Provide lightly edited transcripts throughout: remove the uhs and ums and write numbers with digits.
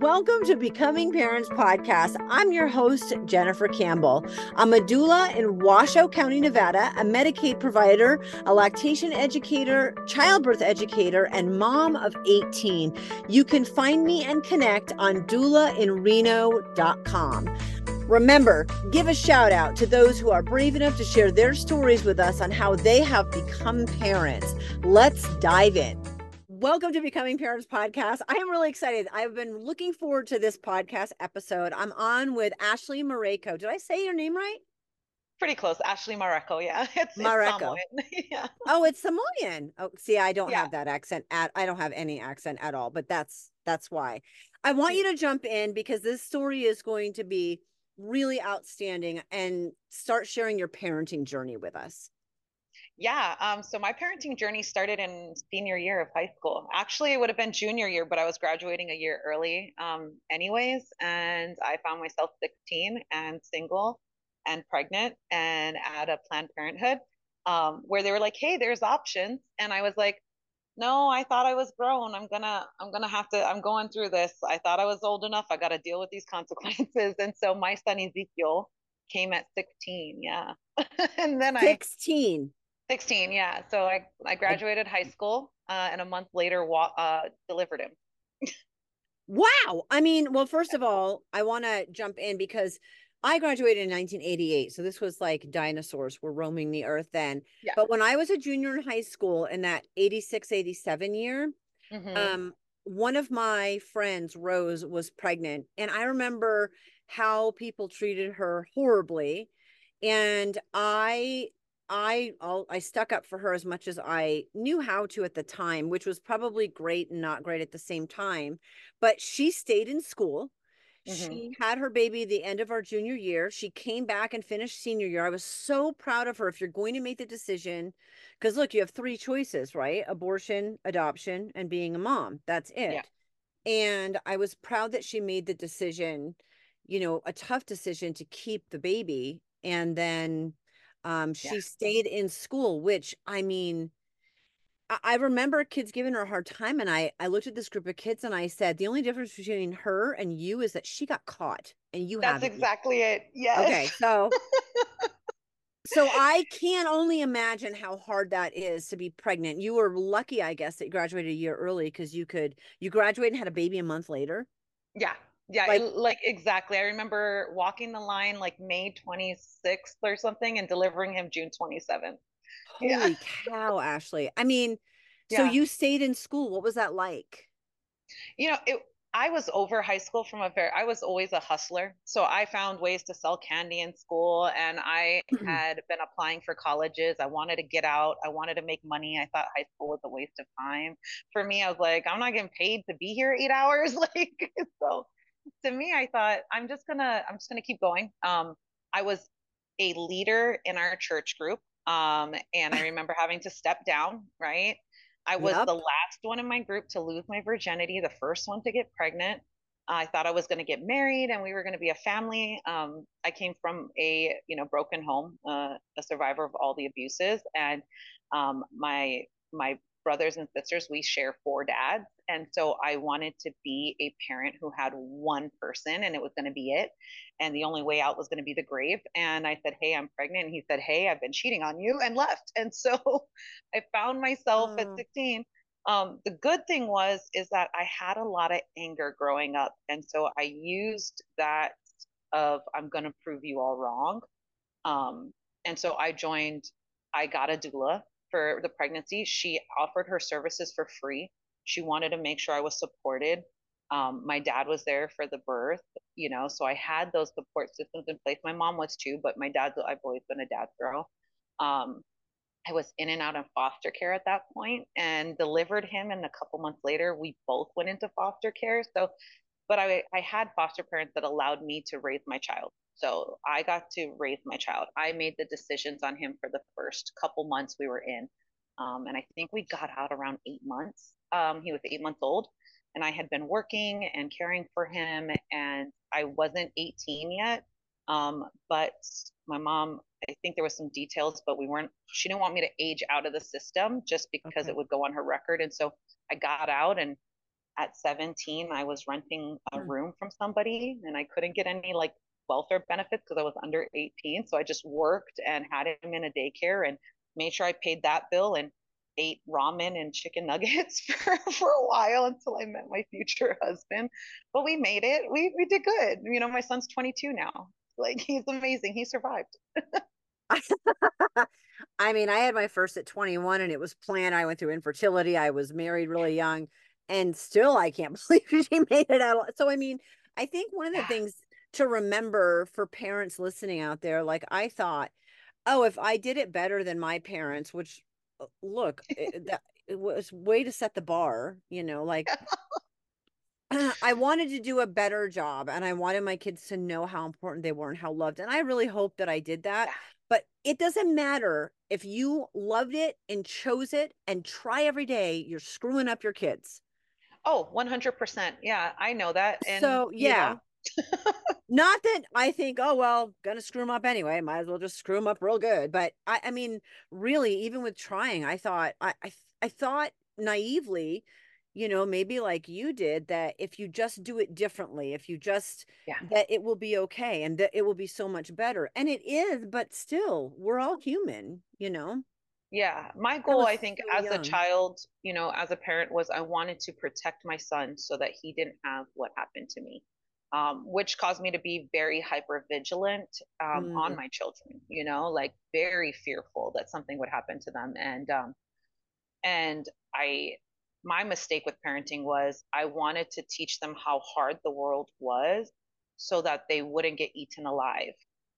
Welcome to Becoming Parents Podcast. I'm your host, Jennifer Campbell. I'm a doula in Washoe County, Nevada, a Medicaid provider, a lactation educator, childbirth educator, and mom of 18. You can find me and connect on doulainreno.com. Remember, give a shout out to those who are brave enough to share their stories with us on how they have become parents. Let's dive in. Welcome to Becoming Parents Podcast. I am really excited. I've been looking forward to this podcast episode. I'm on with Ashley Mareko. Did I say your name right? Pretty close. Ashley Mareko. Yeah. Mareko. It's yeah. Oh, it's Samoan. Oh, see, I don't have that accent at, I don't have any accent at all, but that's why I want you to jump in, because this story is going to be really outstanding, and start sharing your parenting journey with us. Yeah. So my parenting journey started in senior year of high school. Actually, it would have been junior year, but I was graduating a year early anyways. And I found myself 16 and single and pregnant and at a Planned Parenthood where they were like, hey, there's options. And I was like, no, I thought I was grown. I'm going through this. I thought I was old enough. I got to deal with these consequences. And so my son Ezekiel came at 16. Yeah. And then 16. Yeah. So I graduated high school and a month later delivered him. Wow. I mean, well, first of all, I want to jump in because I graduated in 1988. So this was like dinosaurs were roaming the earth then. Yeah. But when I was a junior in high school in that 86, 87 year, mm-hmm. One of my friends, Rose, was pregnant. And I remember how people treated her horribly. And I stuck up for her as much as I knew how to at the time, which was probably great and not great at the same time. But she stayed in school. Mm-hmm. She had her baby the end of our junior year. She came back and finished senior year. I was so proud of her. If you're going to make the decision, because look, you have three choices, right? Abortion, adoption, and being a mom. That's it. Yeah. And I was proud that she made the decision, you know, a tough decision to keep the baby. And then she stayed in school, which, I mean, I remember kids giving her a hard time. And I looked at this group of kids and I said, the only difference between her and you is that she got caught and you haven't. That's exactly it. Yes. Okay. So, so I can only imagine how hard that is to be pregnant. You were lucky, I guess, that you graduated a year early because you graduated and had a baby a month later. Yeah. Yeah, like exactly. I remember walking the line like May 26th or something and delivering him June 27th. Holy cow, Ashley. I mean, so you stayed in school. What was that like? You know, I was over high school I was always a hustler. So I found ways to sell candy in school, and I had been applying for colleges. I wanted to get out. I wanted to make money. I thought high school was a waste of time. For me, I was like, I'm not getting paid to be here 8 hours. Like, so to me, I thought I'm just gonna keep going. I was a leader in our church group, and I remember having to step down. Right, I was the last one in my group to lose my virginity, the first one to get pregnant. I thought I was going to get married, and we were going to be a family. I came from a broken home, a survivor of all the abuses, and my brothers and sisters, we share 4 dads. And so I wanted to be a parent who had one person, and it was going to be it. And the only way out was going to be the grave. And I said, hey, I'm pregnant. And he said, hey, I've been cheating on you, and left. And so I found myself at 16. The good thing is that I had a lot of anger growing up. And so I used that of, I'm going to prove you all wrong. And so I got a doula for the pregnancy. She offered her services for free. She wanted to make sure I was supported. My dad was there for the birth, so I had those support systems in place. My mom was too, but I've always been a dad girl. I was in and out of foster care at that point and delivered him. And a couple months later, we both went into foster care. But I had foster parents that allowed me to raise my child. So I got to raise my child. I made the decisions on him for the first couple months we were in. And I think we got out around 8 months. He was 8 months old, and I had been working and caring for him, and I wasn't 18 yet. But my mom, I think there was some details, but she didn't want me to age out of the system just because it would go on her record. And so I got out, and at 17, I was renting a room from somebody, and I couldn't get any like welfare benefits because I was under 18. So I just worked and had him in a daycare and made sure I paid that bill and ate ramen and chicken nuggets for a while until I met my future husband. But we made it. We did good. You know, my son's 22 now. Like, he's amazing. He survived. I mean, I had my first at 21 and it was planned. I went through infertility. I was married really young, and still I can't believe she made it out. So, I mean, I think one of the things to remember for parents listening out there, like I thought, oh, if I did it better than my parents, which look, it was way to set the bar, you know, like I wanted to do a better job, and I wanted my kids to know how important they were and how loved. And I really hope that I did that, but it doesn't matter if you loved it and chose it and try every day, you're screwing up your kids. Oh, 100%. Yeah. I know that. And so yeah. Not that I think, oh, well, gonna screw them up anyway, might as well just screw them up real good. But I mean, really, even with trying, I thought, I thought naively, you know, maybe like you did, that if you just do it differently, if you just, that it will be okay, and that it will be so much better. And it is, but still, we're all human, you know? Yeah. My goal, I think, as a child, you know, as a parent, was I wanted to protect my son so that he didn't have what happened to me. Which caused me to be very hyper vigilant on my children, you know, like very fearful that something would happen to them. And my mistake with parenting was I wanted to teach them how hard the world was so that they wouldn't get eaten alive.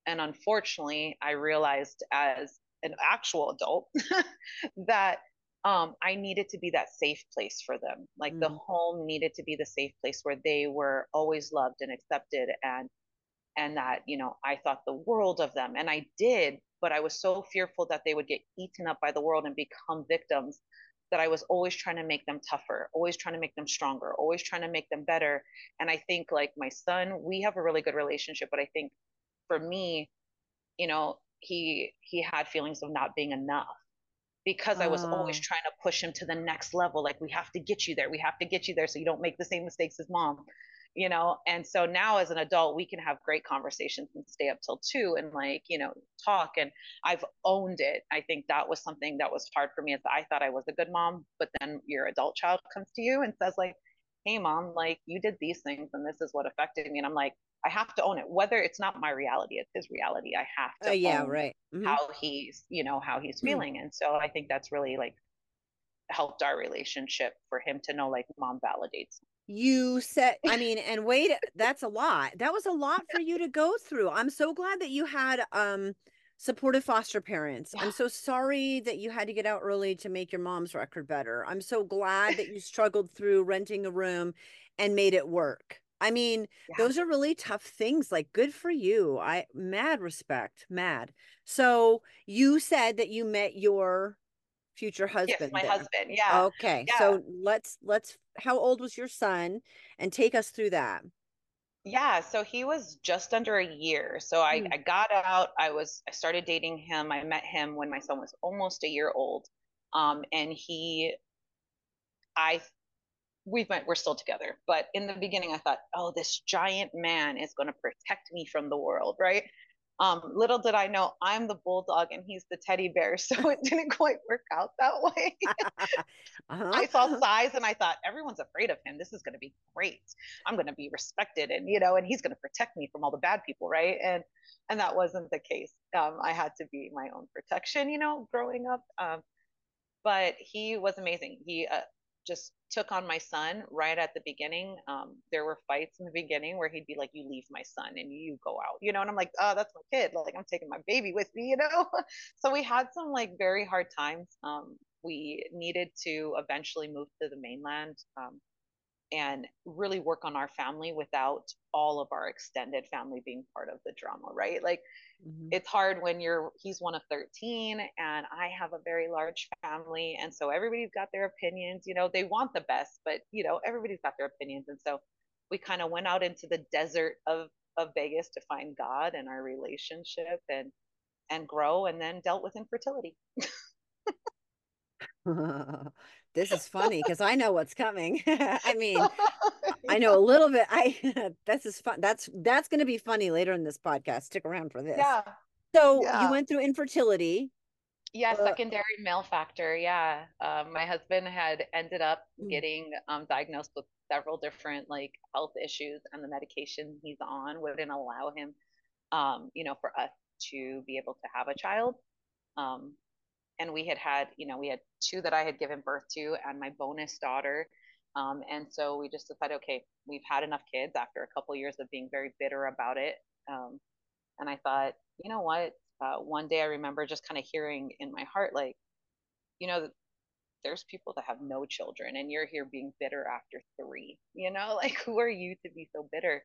And unfortunately, I realized as an actual adult that I needed to be that safe place for them. Like the home needed to be the safe place where they were always loved and accepted, and that, you know, I thought the world of them, and I did, but I was so fearful that they would get eaten up by the world and become victims that I was always trying to make them tougher, always trying to make them stronger, always trying to make them better. And I think like my son, we have a really good relationship, but I think for me, you know, he had feelings of not being enough, because I was always trying to push him to the next level. Like, we have to get you there. We have to get you there so you don't make the same mistakes as mom, you know? And so now as an adult, we can have great conversations and stay up till 2 and like, you know, talk, and I've owned it. I think that was something that was hard for me, is I thought I was a good mom, but then your adult child comes to you and says like, hey mom, like you did these things and this is what affected me. And I'm like, I have to own it, whether it's not my reality, it's his reality. I have to own how he's, you know, how he's feeling. And so I think that's really like helped our relationship, for him to know like mom validates. You said, I mean, and wait, that's a lot. That was a lot for you to go through. I'm so glad that you had supportive foster parents. I'm so sorry that you had to get out early to make your mom's record better. I'm so glad that you struggled through renting a room and made it work. I mean, those are really tough things. Like, good for you. Mad respect, mad. So you said that you met your future husband. Yes, my husband. Yeah. Okay. Yeah. So let's, how old was your son, and take us through that? Yeah. So he was just under a year. So I got out, I started dating him. I met him when my son was almost a year old. And we're still together, but in the beginning I thought, oh, this giant man is going to protect me from the world. Right. Little did I know I'm the bulldog and he's the teddy bear. So it didn't quite work out that way. I saw size and I thought, everyone's afraid of him. This is going to be great. I'm going to be respected, and, you know, and he's going to protect me from all the bad people. Right. And that wasn't the case. I had to be my own protection, you know, growing up. But he was amazing. He, just took on my son right at the beginning. There were fights in the beginning where he'd be like, you leave my son and you go out, you know? And I'm like, oh, that's my kid. Like, I'm taking my baby with me, you know? So we had some like very hard times. We needed to eventually move to the mainland, and really work on our family without all of our extended family being part of the drama, right? Like it's hard when he's one of 13 and I have a very large family. And so everybody's got their opinions, you know, they want the best, but you know, everybody's got their opinions. And so we kind of went out into the desert of Vegas to find God and our relationship and grow, and then dealt with infertility. This is funny because I know what's coming. I mean, I know a little bit. This is fun. That's going to be funny later in this podcast. Stick around for this. Yeah. So you went through infertility. Yeah, secondary male factor. Yeah. My husband had ended up getting diagnosed with several different like health issues, and the medication he's on wouldn't allow him, you know, for us to be able to have a child. And we had, you know, we had two that I had given birth to and my bonus daughter. And so we just decided, okay, we've had enough kids after a couple of years of being very bitter about it. And I thought, you know what? One day I remember just kind of hearing in my heart, like, you know, there's people that have no children and you're here being bitter after three, you know, like, who are you to be so bitter?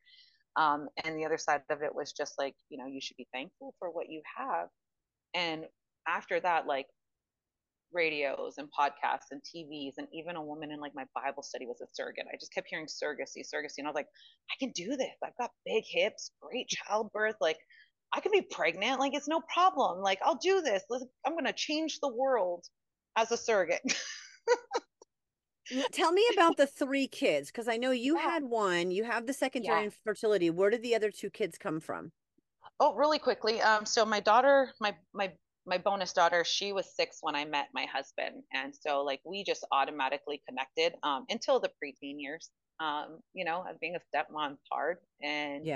And the other side of it was just like, you know, you should be thankful for what you have. And after that, like, radios and podcasts and TVs, and even a woman in like my Bible study was a surrogate. I just kept hearing surrogacy. And I was like, I can do this. I've got big hips, great childbirth. Like, I can be pregnant. Like, it's no problem. Like, I'll do this. I'm going to change the world as a surrogate. Tell me about the three kids, because I know you had one, you have the secondary infertility. Where did the other two kids come from? Oh, really quickly. So my daughter, my bonus daughter, she was 6 when I met my husband. And so like, we just automatically connected, until the preteen years, you know, being a stepmom's hard. And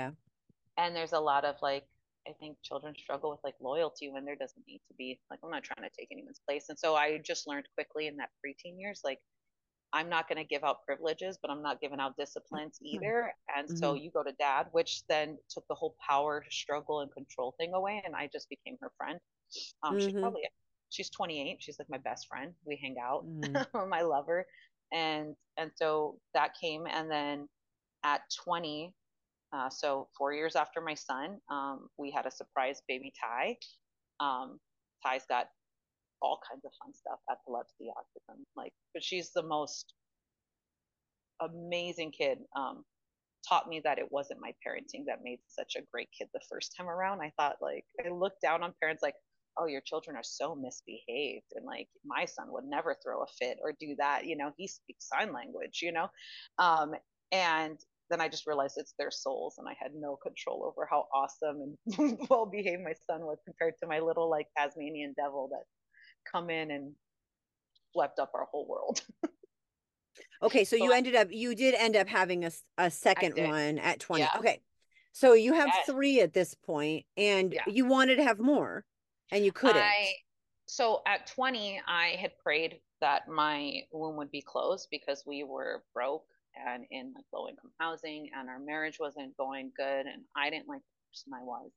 and there's a lot of like, I think children struggle with like loyalty when there doesn't need to be. Like, I'm not trying to take anyone's place. And so I just learned quickly in that preteen years, like, I'm not going to give out privileges, but I'm not giving out disciplines either. And so you go to dad, which then took the whole power struggle and control thing away. And I just became her friend. She's 28. She's like my best friend. We hang out. I love her. And so that came. And then at 20, so 4 years after my son, we had a surprise baby Ty. Ty's got all kinds of fun stuff, epilepsy, autism, like, but she's the most amazing kid. Taught me that it wasn't my parenting that made such a great kid the first time around. I thought, like, I looked down on parents like, oh, your children are so misbehaved. And like, my son would never throw a fit or do that. You know, he speaks sign language, you know? And then I just realized it's their souls. And I had no control over how awesome and well-behaved my son was compared to my little like Tasmanian devil that come in and swept up our whole world. Okay. So you did end up having a second one at 20. Yeah. Okay. So you have three at this point, and you wanted to have more and you couldn't. So at 20, I had prayed that my womb would be closed because we were broke and in like low income housing, and our marriage wasn't going good. And I didn't like the person I was.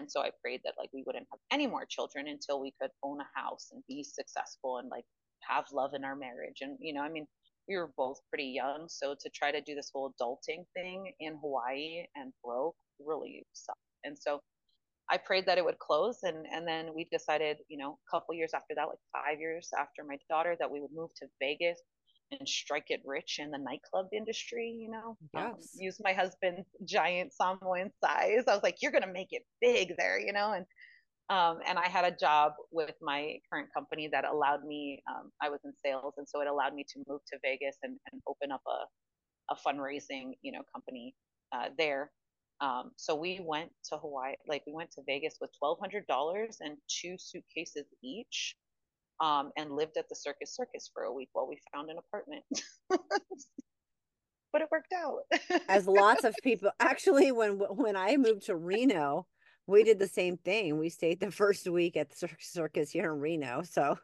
And so I prayed that like we wouldn't have any more children until we could own a house and be successful and like have love in our marriage. And, you know, I mean, we were both pretty young. So to try to do this whole adulting thing in Hawaii and broke really sucked. And so I prayed that it would close. And then we decided, you know, a couple years after that, like 5 years after my daughter, that we would move to Vegas and strike it rich in the nightclub industry, you know. Use my husband's giant Samoan size. I was like, you're gonna make it big there, you know. And I had a job with my current company that allowed me, I was in sales, and so it allowed me to move to Vegas and open up a fundraising, you know, company there. So we went to Hawaii, like we went to Vegas with $1,200 and 2 suitcases each. And lived at the Circus Circus for a week while we found an apartment. But it worked out. As lots of people, actually, when I moved to Reno, we did the same thing. We stayed the first week at the Circus Circus here in Reno. So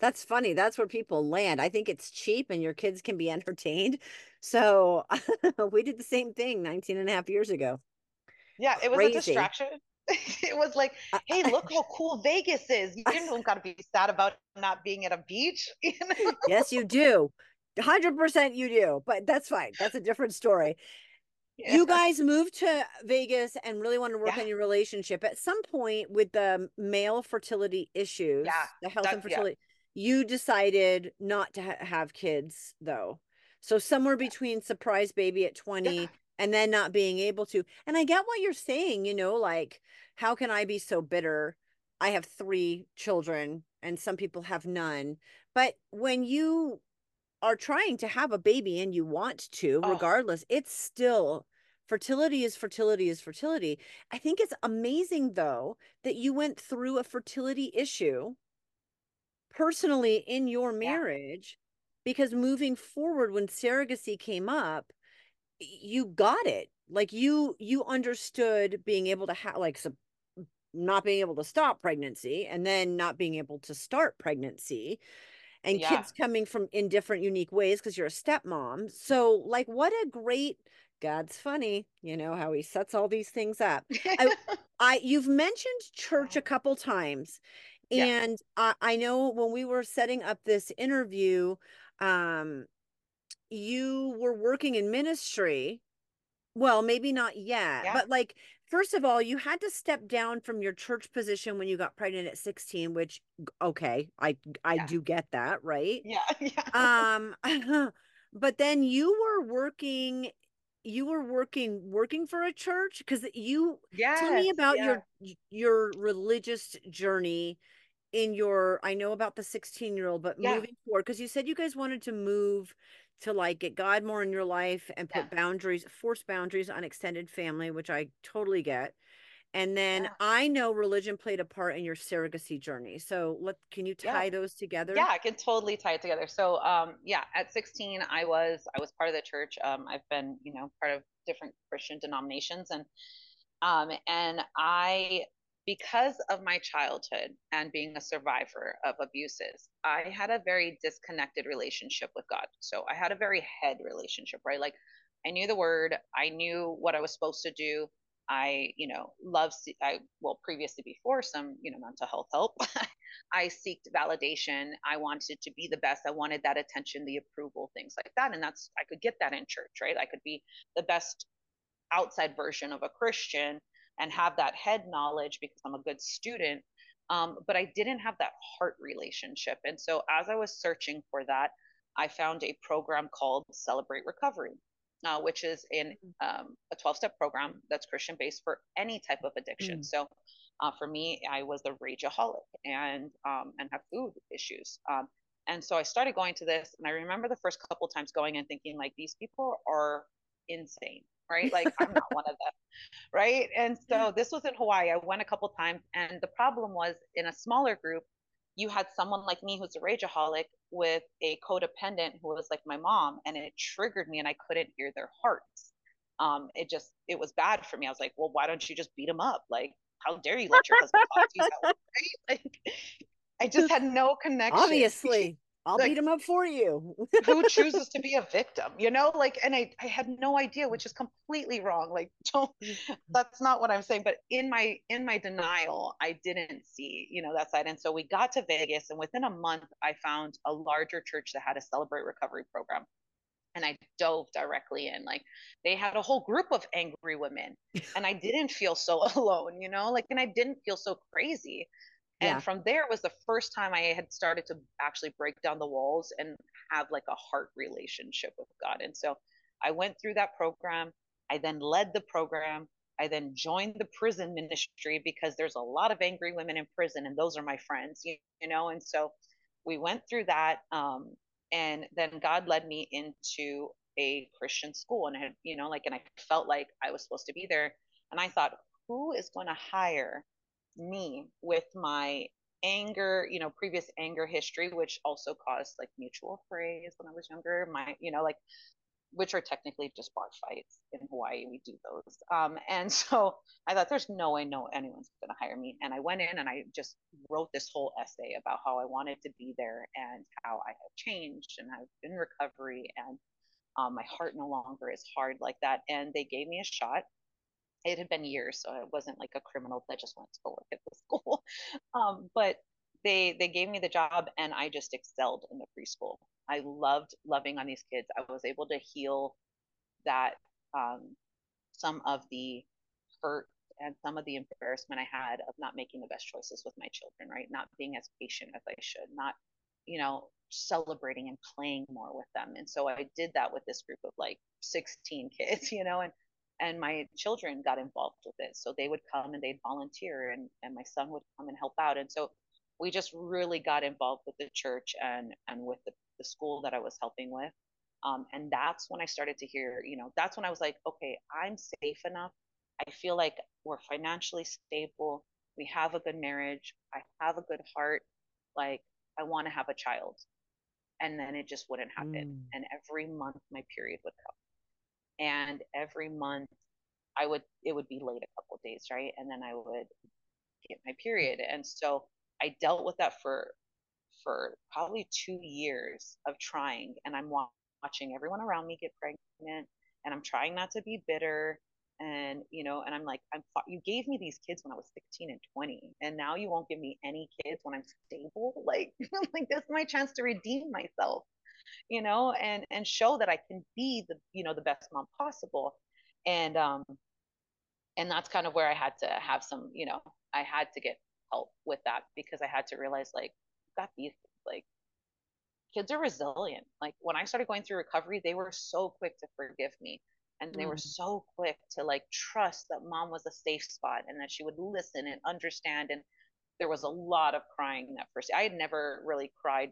that's funny. That's where people land. I think it's cheap and your kids can be entertained. So we did the same thing 19 and a half years ago. Yeah, it was a distraction. It was like, hey, look how cool Vegas is. You don't got to be sad about not being at a beach. You know? Yes, you do. 100% you do. But that's fine. That's a different story. Yeah. You guys moved to Vegas and really wanted to work on your relationship. At some point with the male fertility issues, the health and fertility, you decided not to have kids, though. So somewhere between surprise baby at 20 and then not being able to. And I get what you're saying, you know, like, how can I be so bitter? I have 3 children and some people have none. But when you are trying to have a baby and you want to, regardless, it's still fertility is fertility is fertility. I think it's amazing, though, that you went through a fertility issue personally in your marriage, because moving forward, when surrogacy came up, you got it. Like you understood being able to have, like, not being able to stop pregnancy and then not being able to start pregnancy, and kids coming from in different unique ways because you're a stepmom. So, like, what a great, God's funny, you know, how he sets all these things up. You've mentioned church a couple times. And I know when we were setting up this interview, you were working in ministry. Well, maybe not yet, but like, first of all, you had to step down from your church position when you got pregnant at 16, which, okay, I do get that, right? But then you were working for a church, because you tell me about your religious journey in your, I know about the 16-year-old, but moving forward, because you said you guys wanted to move to, like, get God more in your life and put boundaries, force boundaries on extended family, which I totally get. And then I know religion played a part in your surrogacy journey. So can you tie those together? Yeah, I can totally tie it together. So, at 16, I was part of the church. I've been, you know, part of different Christian denominations, and I, because of my childhood and being a survivor of abuses, I had a very disconnected relationship with God. So I had a very head relationship, right? Like, I knew the word, I knew what I was supposed to do. Previously, before some, you know, mental health help, I seeked validation. I wanted to be the best. I wanted that attention, the approval, things like that. And I could get that in church, right? I could be the best outside version of a Christian and have that head knowledge because I'm a good student. But I didn't have that heart relationship. And so as I was searching for that, I found a program called Celebrate Recovery, which is in a 12-step program that's Christian-based for any type of addiction. So for me, I was a rageaholic and have food issues. And so I started going to this, and I remember the first couple of times going and thinking, like, these people are insane, right? Like, I'm not one of them, right? And so this was in Hawaii. I went a couple of times, and the problem was, in a smaller group, you had someone like me who's a rageaholic with a codependent who was like my mom, and it triggered me, and I couldn't hear their hearts. It was bad for me. I was like, well, why don't you just beat him up? Like, how dare you let your husband talk to you that way, right? Like, I just had no connection. Obviously, I'll beat him up for you. Who chooses to be a victim, you know? Like, and I had no idea, which is completely wrong. Like, that's not what I'm saying. But in my denial, I didn't see, you know, that side. And so we got to Vegas, and within a month, I found a larger church that had a Celebrate Recovery program. And I dove directly in. Like, they had a whole group of angry women, and I didn't feel so alone, you know, like, and I didn't feel so crazy. And from there was the first time I had started to actually break down the walls and have, like, a heart relationship with God. And so I went through that program. I then led the program. I then joined the prison ministry, because there's a lot of angry women in prison, and those are my friends, you know? And so we went through that. And then God led me into a Christian school, and I, you know, like, and I felt like I was supposed to be there. And I thought, who is going to hire me with my anger, you know, previous anger history, which also caused, like, mutual frays when I was younger, my, you know, like, which are technically just bar fights in Hawaii, we do those. And so I thought, there's no way anyone's gonna hire me. And I went in and I just wrote this whole essay about how I wanted to be there and how I have changed and I've been in recovery, and my heart no longer is hard like that. And they gave me a shot. It had been years, so I wasn't like a criminal that just went to work at the school. But they gave me the job, and I just excelled in the preschool. I loved loving on these kids. I was able to heal that, some of the hurt and some of the embarrassment I had of not making the best choices with my children, right? Not being as patient as I should, not, you know, celebrating and playing more with them. And so I did that with this group of, like, 16 kids, you know, and my children got involved with it. So they would come and they'd volunteer, and my son would come and help out. And so we just really got involved with the church and with the school that I was helping with. And that's when I started to hear, you know, that's when I was like, okay, I'm safe enough. I feel like we're financially stable. We have a good marriage. I have a good heart. Like, I want to have a child. And then it just wouldn't happen. And every month my period would come. And every month it would be late a couple of days, right? And then I would get my period. And so I dealt with that for probably 2 years of trying. And I'm watching everyone around me get pregnant, and I'm trying not to be bitter. And, you know, and I'm like, you gave me these kids when I was 16 and 20, and now you won't give me any kids when I'm stable. Like, like, this is my chance to redeem myself, you know, and show that I can be the, you know, the best mom possible. And that's kind of where I had to have some, you know, I had to get help with that, because I had to realize, like, got these, like, kids are resilient. Like, when I started going through recovery, they were so quick to forgive me. And they were so quick to, like, trust that mom was a safe spot and that she would listen and understand. And there was a lot of crying that first year. I had never really cried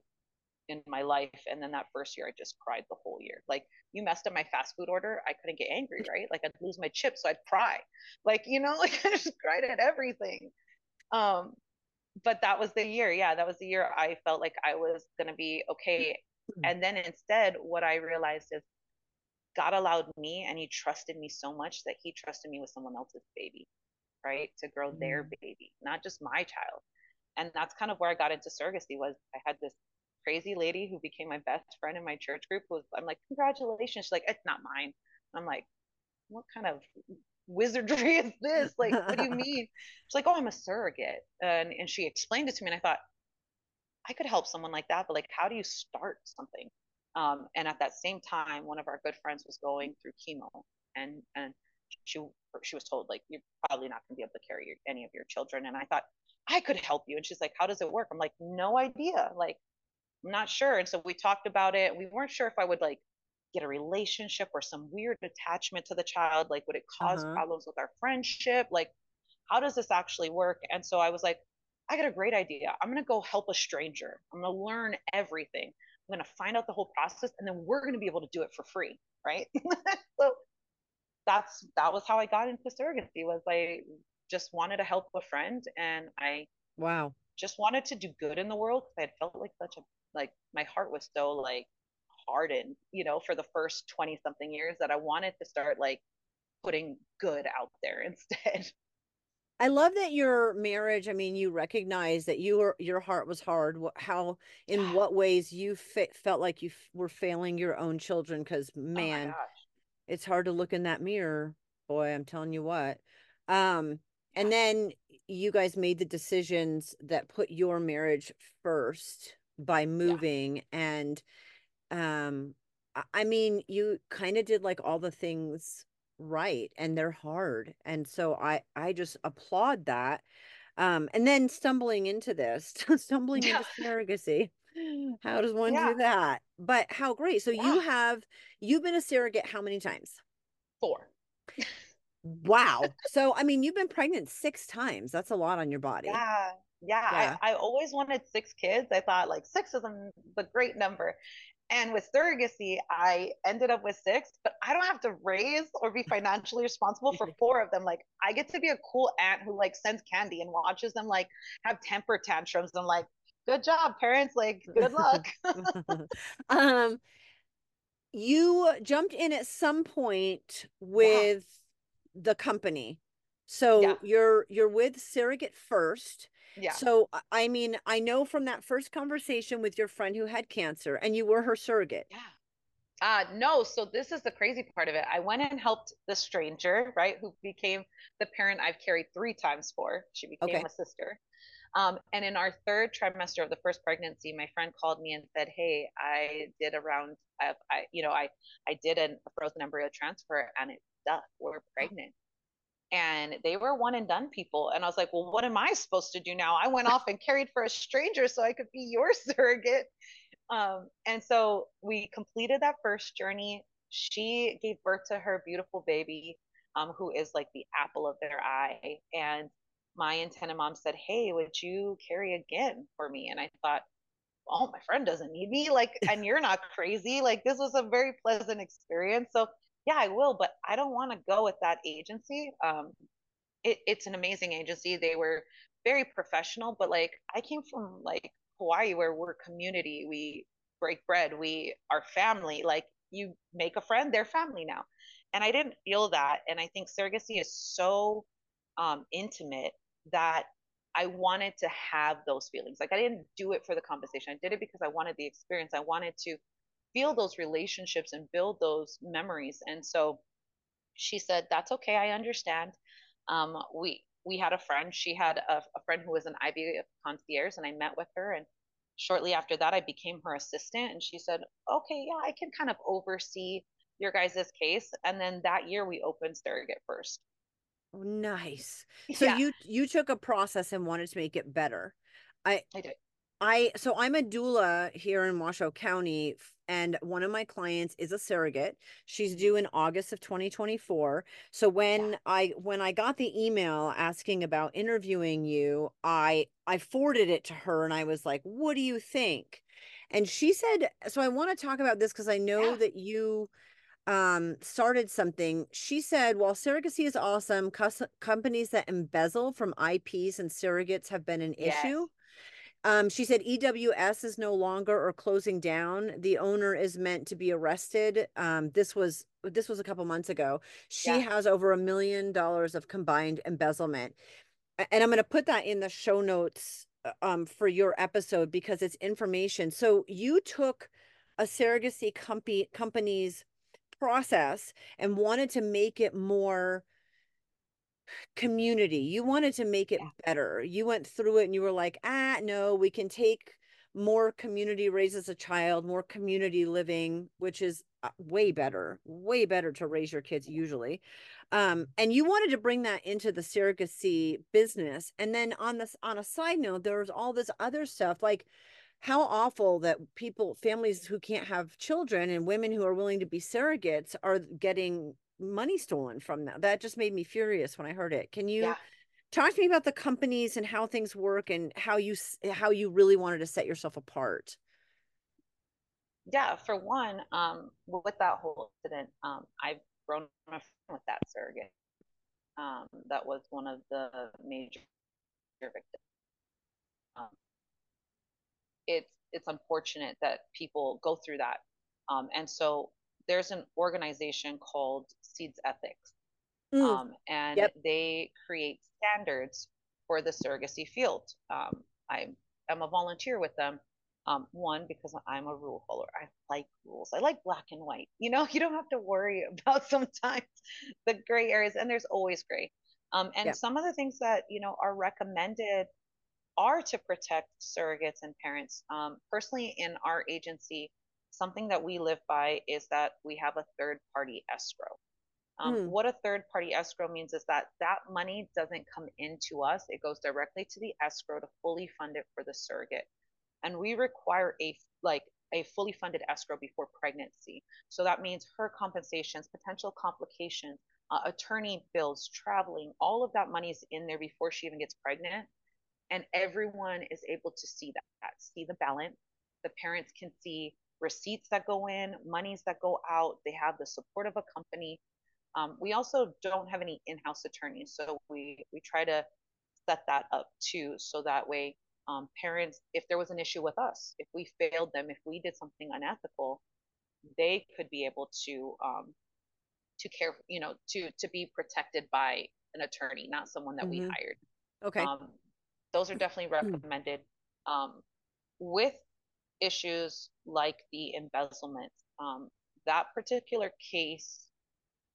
in my life. And then that first year, I just cried the whole year. Like, you messed up my fast food order, I couldn't get angry, right? Like, I'd lose my chips, so I'd cry. Like, you know, like, I just cried at everything. But that was the year. Yeah, that was the year I felt like I was going to be okay. And then instead, what I realized is God allowed me, and he trusted me so much that he trusted me with someone else's baby, right? To grow their baby, not just my child. And that's kind of where I got into surrogacy. Was I had this crazy lady who became my best friend in my church group. Who was, I'm like, congratulations. She's like, it's not mine. I'm like, what kind of wizardry is this? Like, what do you mean? She's like, oh, I'm a surrogate. And she explained it to me, and I thought, I could help someone like that, but, like, how do you start something? And at that same time, one of our good friends was going through chemo, and she was told, like, you're probably not going to be able to carry any of your children. And I thought, I could help you. And she's like, how does it work? I'm like, no idea. Like, I'm not sure. And so we talked about it. We weren't sure if I would, like, get a relationship or some weird attachment to the child. Like, would it cause problems with our friendship? Like, how does this actually work? And so I was like, I got a great idea. I'm going to go help a stranger. I'm going to learn everything. I'm going to find out the whole process, and then we're going to be able to do it for free. Right. So that was how I got into surrogacy. Was I just wanted to help a friend, and I just wanted to do good in the world. Cause I had felt like such a, like, my heart was so, like, hardened, you know, for the first 20 something years, that I wanted to start, like, putting good out there instead. I love that your marriage, I mean, you recognize that your heart was hard. How, in what ways you felt like you were failing your own children? Because, man, it's hard to look in that mirror. Boy, I'm telling you what. And then you guys made the decisions that put your marriage first by moving. And I mean, you kind of did, like, all the things right, and they're hard, and so I just applaud that. And then stumbling into this into surrogacy, how does one do that? But how great. So you've been a surrogate how many times? 4. Wow. So I mean, you've been pregnant 6 times. That's a lot on your body. I always wanted 6 kids. I thought, like, 6 is the great number. And with surrogacy, I ended up with 6, but I don't have to raise or be financially responsible for 4 of them. Like, I get to be a cool aunt who, like, sends candy and watches them, like, have temper tantrums. And I'm like, good job, parents. Like, good luck. You jumped in at some point with the company. So you're with SurrogateFirst. Yeah. So, I mean, I know from that first conversation with your friend who had cancer, and you were her surrogate. Yeah. No. So this is the crazy part of it. I went and helped the stranger, right, who became the parent I've carried 3 times for. She became a sister. And in our 3rd trimester of the first pregnancy, my friend called me and said, hey, I did a round of, I did a frozen embryo transfer, and it stuck. We're pregnant. And they were one and done people. And I was like, well, what am I supposed to do now? I went off and carried for a stranger so I could be your surrogate. And so we completed that first journey. She gave birth to her beautiful baby, who is, like, the apple of their eye. And my intended mom said, hey, would you carry again for me? And I thought, oh, my friend doesn't need me. Like, and you're not crazy. Like, this was a very pleasant experience. So yeah, I will, but I don't want to go with that agency. It's an amazing agency. They were very professional, but like, I came from like Hawaii, where we're community, we break bread, we are family. Like, you make a friend, they're family now. And I didn't feel that. And I think surrogacy is so intimate that I wanted to have those feelings. Like, I didn't do it for the compensation. I did it because I wanted the experience. I wanted to feel those relationships and build those memories. And so she said, that's okay, I understand. We had a friend, she had a friend who was an IVF concierge, and I met with her. And shortly after that, I became her assistant. And she said, okay, yeah, I can kind of oversee your guys' case. And then that year we opened SurrogateFirst. Nice. So yeah. You took a process and wanted to make it better. I did. So I'm a doula here in Washoe County, and one of my clients is a surrogate. She's due in August of 2024. So when I got the email asking about interviewing you, I forwarded it to her and I was like, what do you think? And she said, so I want to talk about this because I know that you started something. She said, while surrogacy is awesome, companies that embezzle from IPs and surrogates have been an issue. She said EWS is no longer or closing down. The owner is meant to be arrested. This was a couple months ago. She has over $1 million of combined embezzlement. And I'm going to put that in the show notes for your episode because it's information. So you took a surrogacy company's process and wanted to make it more community. You wanted to make it better. You went through it and you were like, no, we can take more community raises a child, more community living, which is way better to raise your kids usually. And you wanted to bring that into the surrogacy business. And then on a side note, there was all this other stuff, like how awful that families who can't have children and women who are willing to be surrogates are getting money stolen from them. That just made me furious when I heard it. Can you talk to me about the companies and how things work and how you really wanted to set yourself apart? Yeah, for one, with that whole incident, I've grown my friend with that surrogate. That was one of the major victims. It's unfortunate that people go through that. And so there's an organization called Seeds Ethics, and they create standards for the surrogacy field. I'm a volunteer with them. One, because I'm a rule follower. I like rules. I like black and white. You know, you don't have to worry about sometimes the gray areas, and there's always gray. Some of the things that, you know, are recommended are to protect surrogates and parents. Personally, in our agency, something that we live by is that we have a third-party escrow. What a third-party escrow means is that that money doesn't come into us. It goes directly to the escrow to fully fund it for the surrogate. And we require a fully funded escrow before pregnancy. So that means her compensations, potential complications, attorney bills, traveling, all of that money is in there before she even gets pregnant. And everyone is able to see that, see the balance. The parents can see receipts that go in, monies that go out. They have the support of a company. We also don't have any in-house attorneys. So we try to set that up too. So that way parents, if there was an issue with us, if we failed them, if we did something unethical, they could be able to care, you know, to be protected by an attorney, not someone that we hired. Okay. Those are definitely recommended. With issues like the embezzlement, that particular case,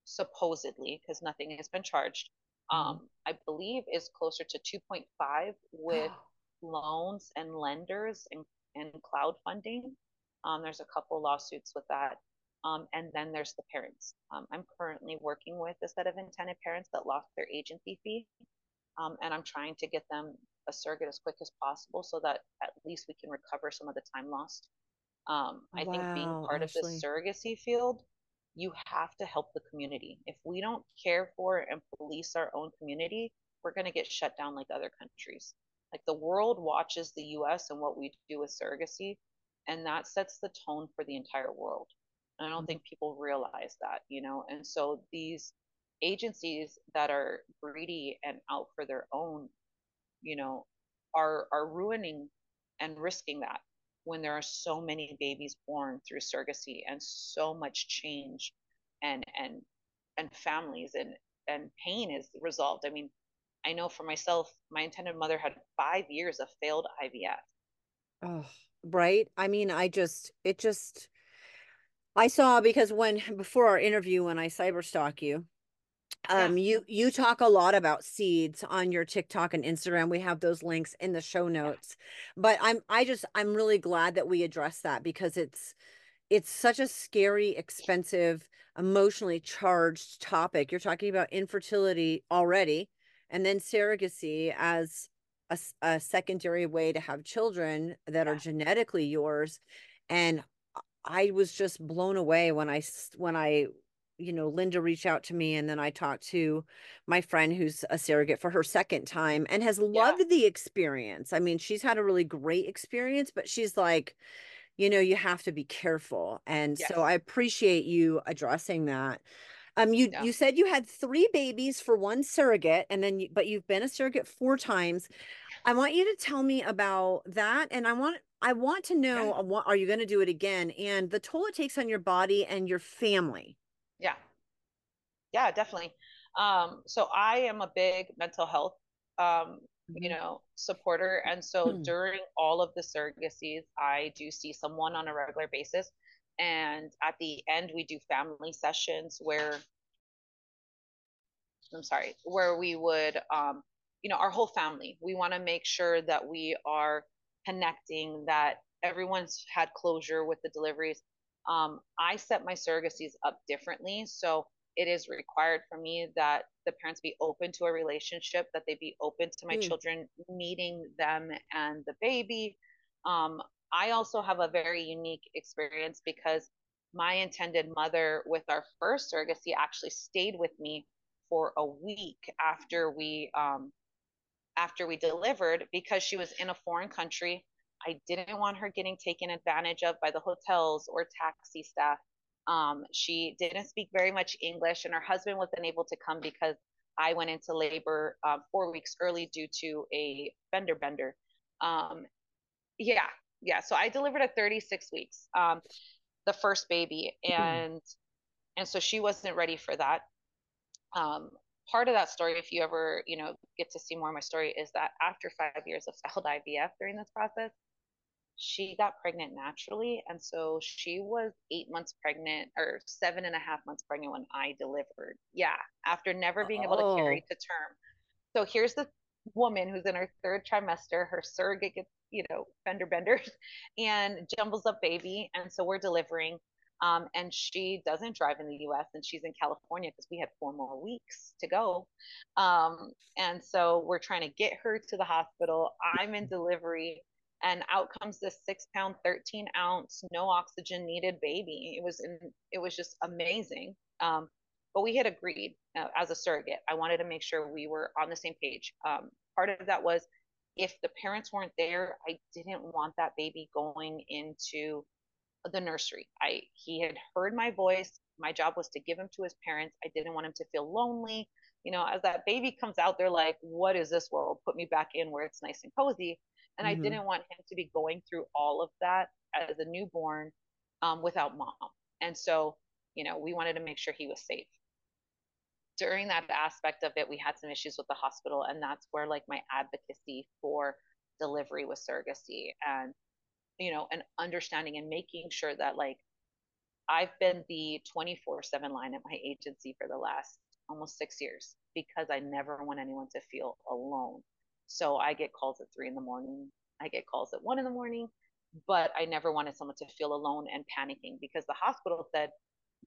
supposedly, because nothing has been charged, I believe is closer to 2.5 with loans and lenders and cloud funding. There's a couple lawsuits with that. And then there's the parents. I'm currently working with a set of intended parents that lost their agency fee. And I'm trying to get them a surrogate as quick as possible so that at least we can recover some of the time lost. I think being part of the surrogacy field, you have to help the community. If we don't care for and police our own community, we're going to get shut down like other countries. Like the world watches the U.S. and what we do with surrogacy, and that sets the tone for the entire world. And I don't think people realize that, you know. And so these agencies that are greedy and out for their own, you know, are ruining and risking that when there are so many babies born through surrogacy and so much change and families and pain is resolved. I mean, I know for myself, my intended mother had 5 years of failed IVF. Oh, right. I mean, I saw, because before our interview, when I cyberstalk you, you talk a lot about seeds on your TikTok and Instagram. We have those links in the show notes, but I'm really glad that we addressed that, because it's such a scary, expensive, emotionally charged topic. You're talking about infertility already, and then surrogacy as a secondary way to have children that are genetically yours. And I was just blown away when I, you know, Linda reached out to me, and then I talked to my friend who's a surrogate for her second time and has loved the experience. I mean, she's had a really great experience, but she's like, you know, you have to be careful. And so I appreciate you addressing that. You said you had 3 babies for one surrogate, and then but you've been a surrogate 4 times. I want you to tell me about that, and I want to know, are you going to do it again, and the toll it takes on your body and your family? Yeah, definitely. So I am a big mental health, you know, supporter. And so during all of the surrogacies, I do see someone on a regular basis. And at the end, we do family sessions where we would, you know, our whole family, we want to make sure that we are connecting, that everyone's had closure with the deliveries. I set my surrogacies up differently. So it is required for me that the parents be open to a relationship, that they be open to my children, meeting them and the baby. I also have a very unique experience because my intended mother with our first surrogacy actually stayed with me for a week after we delivered, because she was in a foreign country. I didn't want her getting taken advantage of by the hotels or taxi staff. She didn't speak very much English, and her husband wasn't able to come because I went into labor 4 weeks early due to a fender bender. So I delivered at 36 weeks, the first baby. And so she wasn't ready for that. Part of that story, if you ever, you know, get to see more of my story, is that after 5 years of failed IVF during this process, she got pregnant naturally. And so she was 8 months pregnant, or 7.5 months pregnant when I delivered. Yeah. After never being able to carry to term. So here's the woman who's in her third trimester, her surrogate gets, you know, fender benders and jumbles up baby. And so we're delivering. And she doesn't drive in the U.S. and she's in California because we had 4 more weeks to go. And so we're trying to get her to the hospital. I'm in delivery. And out comes this 6 pound, 13 ounce, no oxygen needed baby. It was just amazing. But we had agreed as a surrogate, I wanted to make sure we were on the same page. Part of that was if the parents weren't there, I didn't want that baby going into the nursery. He had heard my voice. My job was to give him to his parents. I didn't want him to feel lonely. You know, as that baby comes out, they're like, what is this world? Put me back in where it's nice and cozy. And I didn't want him to be going through all of that as a newborn without mom. And so, you know, we wanted to make sure he was safe. During that aspect of it, we had some issues with the hospital. And that's where, like, my advocacy for delivery with surrogacy and, you know, and understanding and making sure that, like, I've been the 24/7 line at my agency for the last almost 6 years because I never want anyone to feel alone. So I get calls at 3 in the morning. I get calls at 1 in the morning, but I never wanted someone to feel alone and panicking because the hospital said,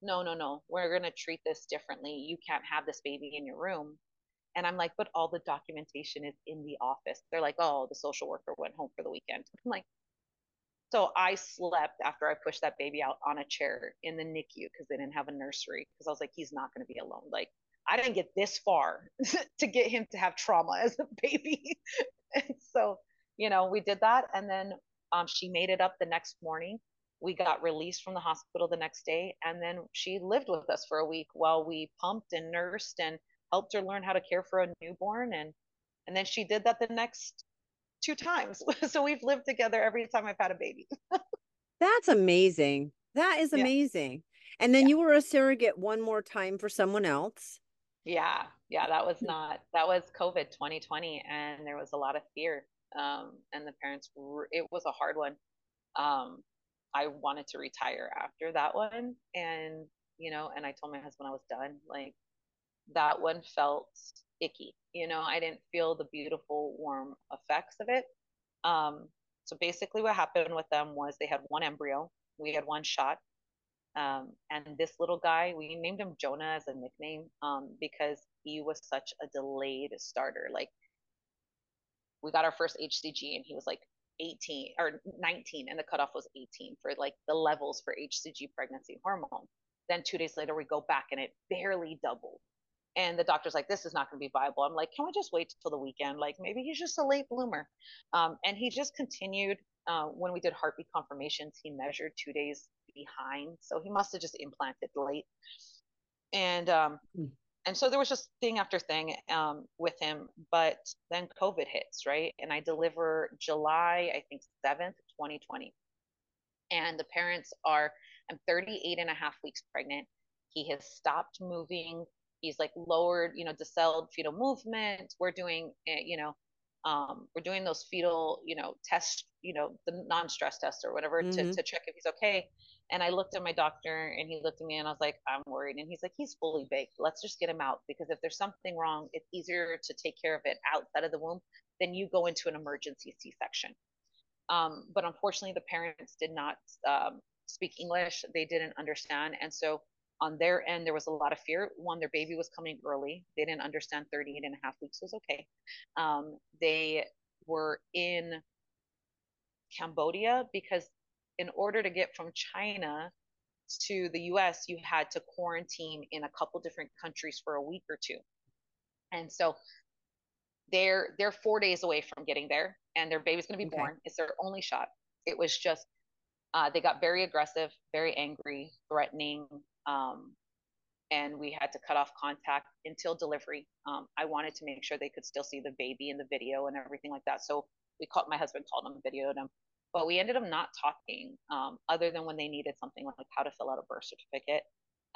no, we're going to treat this differently. You can't have this baby in your room. And I'm like, but all the documentation is in the office. They're like, oh, the social worker went home for the weekend. I'm like, so I slept after I pushed that baby out on a chair in the NICU because they didn't have a nursery because I was like, he's not going to be alone. Like, I didn't get this far to get him to have trauma as a baby. And so, you know, we did that. And then she made it up the next morning. We got released from the hospital the next day. And then she lived with us for a week while we pumped and nursed and helped her learn how to care for a newborn. And then she did that the next 2 times. So we've lived together every time I've had a baby. That's amazing. That is amazing. Yeah. And then you were a surrogate one more time for someone else. Yeah. Yeah. That was COVID 2020. And there was a lot of fear. And the parents were, it was a hard one. I wanted to retire after that one. And, you know, and I told my husband I was done. Like, that one felt icky. You know, I didn't feel the beautiful, warm effects of it. So basically what happened with them was they had one embryo. We had one shot. And this little guy, we named him Jonah as a nickname, because he was such a delayed starter. Like, we got our first HCG and he was like 18 or 19, and the cutoff was 18 for like the levels for HCG pregnancy hormone. Then 2 days later, we go back and it barely doubled. And the doctor's like, this is not going to be viable. I'm like, can we just wait till the weekend? Like, maybe he's just a late bloomer. And he just continued. When we did heartbeat confirmations, he measured 2 days behind. So he must have just implanted late. And so there was just thing after thing with him. But then COVID hits, right? And I deliver July, I think 7th, 2020. And the parents are, I'm 38 and a half weeks pregnant. He has stopped moving. He's like lowered, you know, decelled fetal movement. We're doing, you know, we're doing those fetal, you know, tests, you know, the non-stress test or whatever to check if he's okay. And I looked at my doctor and he looked at me and I was like, I'm worried. And he's like, he's fully baked. Let's just get him out, because if there's something wrong, it's easier to take care of it outside of the womb than you go into an emergency C-section. But unfortunately, the parents did not speak English. They didn't understand. And so on their end, there was a lot of fear. One, their baby was coming early. They didn't understand 38 and a half weeks was okay. They were in Cambodia because in order to get from China to the US, you had to quarantine in a couple different countries for a week or two. And so they're 4 days away from getting there, and their baby's going to be born. It's their only shot. It was just, they got very aggressive, very angry, threatening. And we had to cut off contact until delivery. I wanted to make sure they could still see the baby in the video and everything like that. So we called, my husband called them, videoed them, but we ended up not talking, other than when they needed something like how to fill out a birth certificate.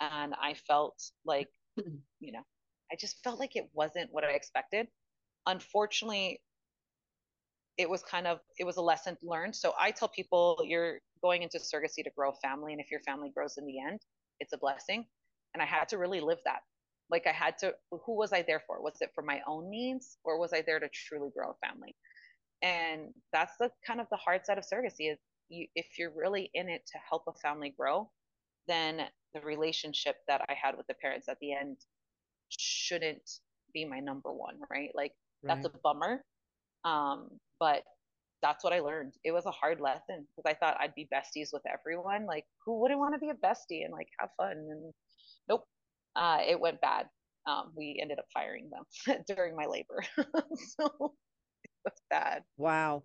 And I felt like, you know, I just felt like it wasn't what I expected. Unfortunately, it was kind of, it was a lesson learned. So I tell people, you're going into surrogacy to grow a family. And if your family grows in the end, it's a blessing. And I had to really live that. Like, I had to, who was I there for? Was it for my own needs, or was I there to truly grow a family? And that's the kind of the hard side of surrogacy is you, if you're really in it to help a family grow, then the relationship that I had with the parents at the end shouldn't be my number one, right? Like, that's a bummer. But that's what I learned. It was a hard lesson because I thought I'd be besties with everyone. Like, who wouldn't want to be a bestie and like have fun? And nope, it went bad. We ended up firing them during my labor. So it was bad. Wow.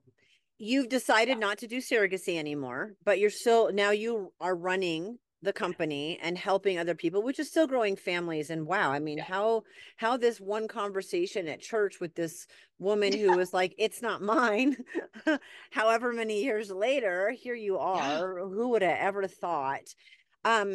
You've decided not to do surrogacy anymore, but you're still, now you are running the company and helping other people, which is still growing families. And wow, I mean, how this one conversation at church with this woman who was like, it's not mine. However many years later, here you are. Who would have ever thought? I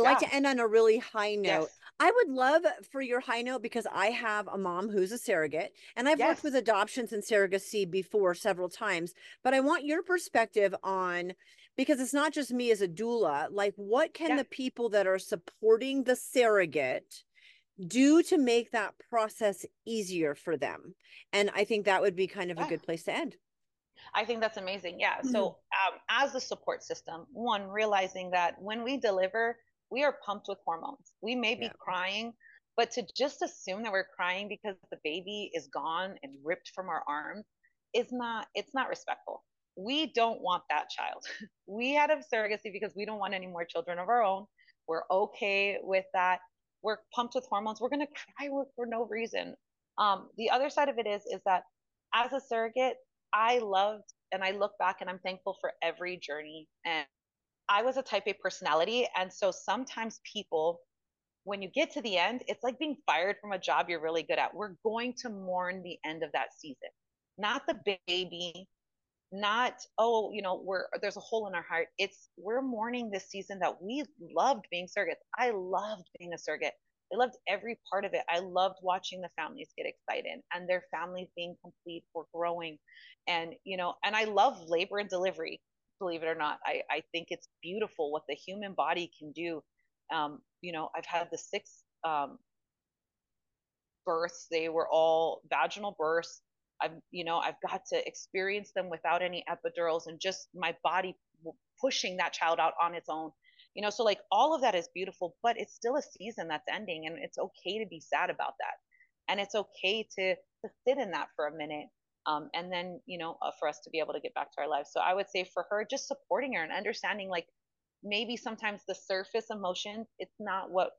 like to end on a really high note. Yes. I would love for your high note, because I have a mom who's a surrogate, and I've worked with adoptions and surrogacy before several times, but I want your perspective on, because it's not just me as a doula, like, what can the people that are supporting the surrogate do to make that process easier for them? And I think that would be kind of a good place to end. I think that's amazing. Yeah. So as a support system, one, realizing that when we deliver, we are pumped with hormones. We may be crying, but to just assume that we're crying because the baby is gone and ripped from our arms is not, it's not respectful. We don't want that child. We had a surrogacy because we don't want any more children of our own. We're okay with that. we're pumped with hormones, we're going to cry for no reason. The other side of it is that as a surrogate, I loved, and I look back and I'm thankful for every journey. And I was a type A personality. And so sometimes people, when you get to the end, it's like being fired from a job you're really good at. We're going to mourn the end of that season, not the baby, not, oh, you know, there's a hole in our heart. We're mourning this season that we loved being surrogates. I loved being a surrogate. I loved every part of it. I loved watching the families get excited and their families being complete or growing. And, you know, and I love labor and delivery, believe it or not. I think it's beautiful what the human body can do. You know, I've had the 6 births. They were all vaginal births. I've got to experience them without any epidurals and just my body pushing that child out on its own. You know, so like all of that is beautiful, but it's still a season that's ending, and it's okay to be sad about that. And it's okay to sit in that for a minute. And then, you know, for us to be able to get back to our lives. So I would say for her, just supporting her and understanding, like, maybe sometimes the surface emotion, it's not what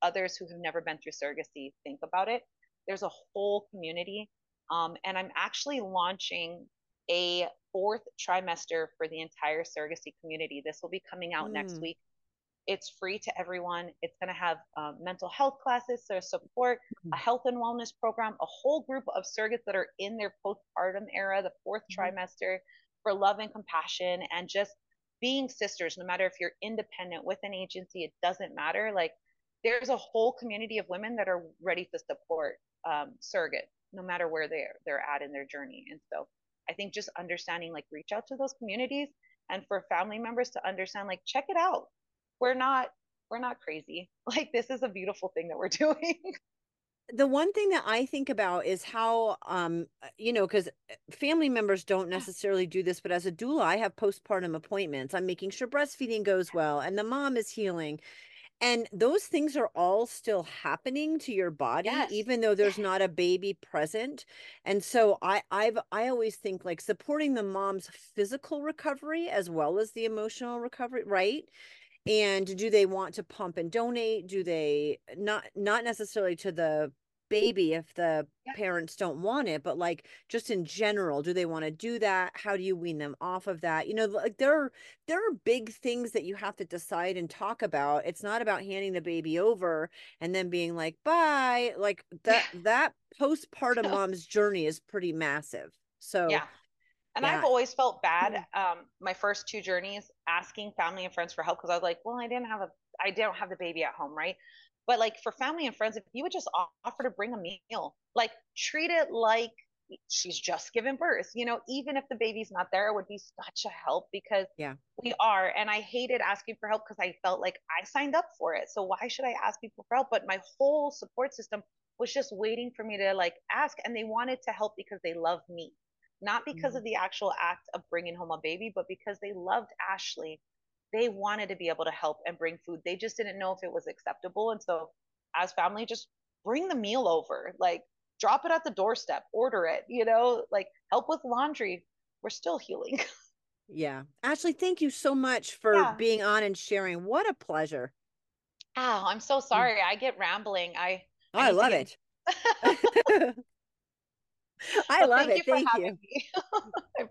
others who have never been through surrogacy think about it. There's a whole community. And I'm actually launching a 4th trimester for the entire surrogacy community. This will be coming out next week. It's free to everyone. It's going to have mental health classes, so support, a health and wellness program, a whole group of surrogates that are in their postpartum era, the 4th trimester, for love and compassion and just being sisters. No matter if you're independent with an agency, it doesn't matter. Like, there's a whole community of women that are ready to support surrogates, no matter where they're at in their journey. And so I think just understanding, like, reach out to those communities, and for family members to understand, like, check it out. We're not crazy. Like, this is a beautiful thing that we're doing. The one thing that I think about is how, you know, because family members don't necessarily do this, but as a doula, I have postpartum appointments. I'm making sure breastfeeding goes well and the mom is healing. And those things are all still happening to your body, even though there's not a baby present. And so I always think, like, supporting the mom's physical recovery as well as the emotional recovery, right? And do they want to pump and donate? Do they not necessarily to the baby if the parents don't want it, but like just in general, do they want to do that? How do you wean them off of that? You know, like there are big things that you have to decide and talk about. It's not about handing the baby over and then being like, bye. Like that postpartum mom's journey is pretty massive. So And I've always felt bad, my first 2 journeys, asking family and friends for help, because I was like, well, I don't have the baby at home, right? But like, for family and friends, if you would just offer to bring a meal, like, treat it like she's just given birth, you know, even if the baby's not there, it would be such a help, because we are. And I hated asking for help because I felt like I signed up for it. So why should I ask people for help? But my whole support system was just waiting for me to, like, ask, and they wanted to help because they love me. Not because of the actual act of bringing home a baby, but because they loved Ashley. They wanted to be able to help and bring food. They just didn't know if it was acceptable. And so as family, just bring the meal over, like, drop it at the doorstep, order it, you know, like, help with laundry. We're still healing. Yeah. Ashley, thank you so much for being on and sharing. What a pleasure. Oh, I'm so sorry. I get rambling. I love it. I love it. Thank you.